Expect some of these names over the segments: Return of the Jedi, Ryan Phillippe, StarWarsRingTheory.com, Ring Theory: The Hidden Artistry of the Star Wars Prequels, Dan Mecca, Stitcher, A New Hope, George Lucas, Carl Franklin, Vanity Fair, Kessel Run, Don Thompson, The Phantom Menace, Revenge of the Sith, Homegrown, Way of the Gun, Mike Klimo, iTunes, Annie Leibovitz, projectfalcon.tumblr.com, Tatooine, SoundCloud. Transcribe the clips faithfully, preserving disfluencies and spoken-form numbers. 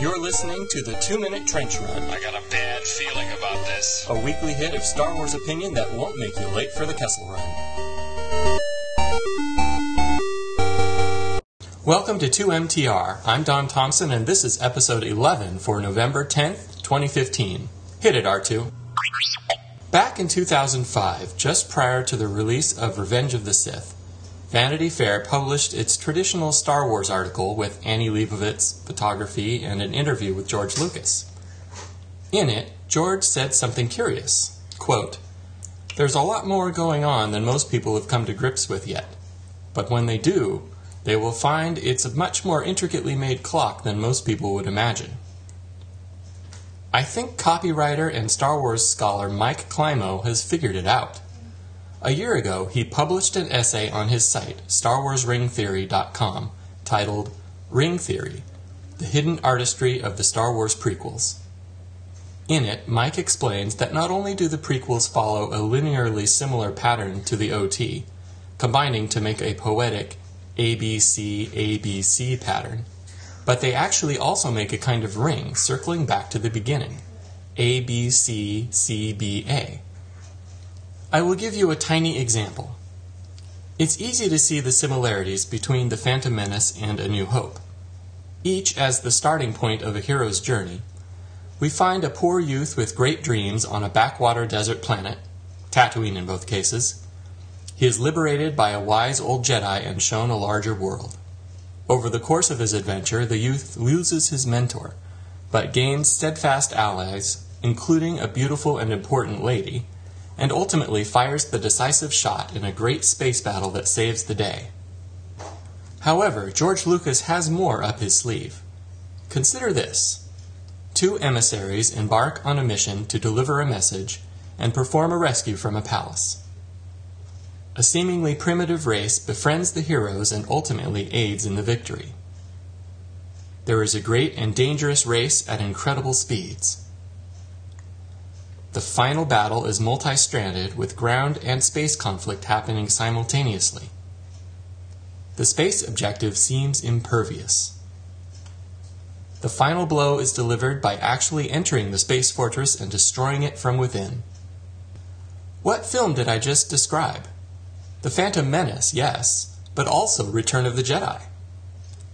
You're listening to the Two-Minute Trench Run. I got a bad feeling about this. A weekly hit of Star Wars opinion that won't make you late for the Kessel Run. Welcome to two M T R. I'm Don Thompson, and this is episode eleven for November tenth, twenty fifteen. Hit it, R two. Back in two thousand five, just prior to the release of Revenge of the Sith, Vanity Fair published its traditional Star Wars article with Annie Leibovitz, photography, and an interview with George Lucas. In it, George said something curious. Quote, "There's a lot more going on than most people have come to grips with yet. But when they do, they will find it's a much more intricately made clock than most people would imagine." I think copywriter and Star Wars scholar Mike Klimo has figured it out. A year ago, he published an essay on his site, Star Wars Ring Theory dot com, titled Ring Theory: The Hidden Artistry of the Star Wars Prequels. In it, Mike explains that not only do the prequels follow a linearly similar pattern to the O T, combining to make a poetic A B C A B C pattern, but they actually also make a kind of ring circling back to the beginning, A B C C B A. I will give you a tiny example. It's easy to see the similarities between The Phantom Menace and A New Hope. Each as the starting point of a hero's journey, we find a poor youth with great dreams on a backwater desert planet, Tatooine in both cases. He is liberated by a wise old Jedi and shown a larger world. Over the course of his adventure, the youth loses his mentor, but gains steadfast allies, including a beautiful and important lady, and ultimately fires the decisive shot in a great space battle that saves the day. However, George Lucas has more up his sleeve. Consider this. Two emissaries embark on a mission to deliver a message and perform a rescue from a palace. A seemingly primitive race befriends the heroes and ultimately aids in the victory. There is a great and dangerous race at incredible speeds. The final battle is multi-stranded, with ground and space conflict happening simultaneously. The space objective seems impervious. The final blow is delivered by actually entering the space fortress and destroying it from within. What film did I just describe? The Phantom Menace, yes, but also Return of the Jedi.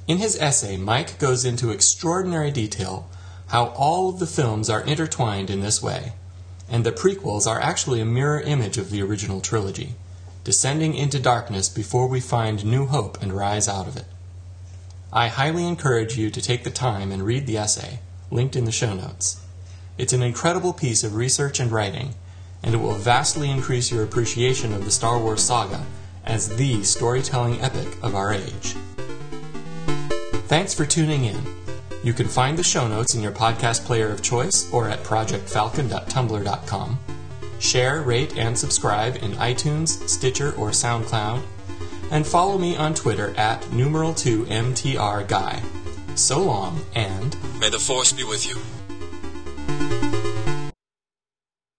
In his essay, Mike goes into extraordinary detail how all of the films are intertwined in this way, and the prequels are actually a mirror image of the original trilogy, descending into darkness before we find new hope and rise out of it. I highly encourage you to take the time and read the essay, linked in the show notes. It's an incredible piece of research and writing, and it will vastly increase your appreciation of the Star Wars saga as the storytelling epic of our age. Thanks for tuning in. You can find the show notes in your podcast player of choice or at project falcon dot tumblr dot com. Share, rate, and subscribe in iTunes, Stitcher, or SoundCloud. And follow me on Twitter at numeral two M T R guy. So long, and may the Force be with you.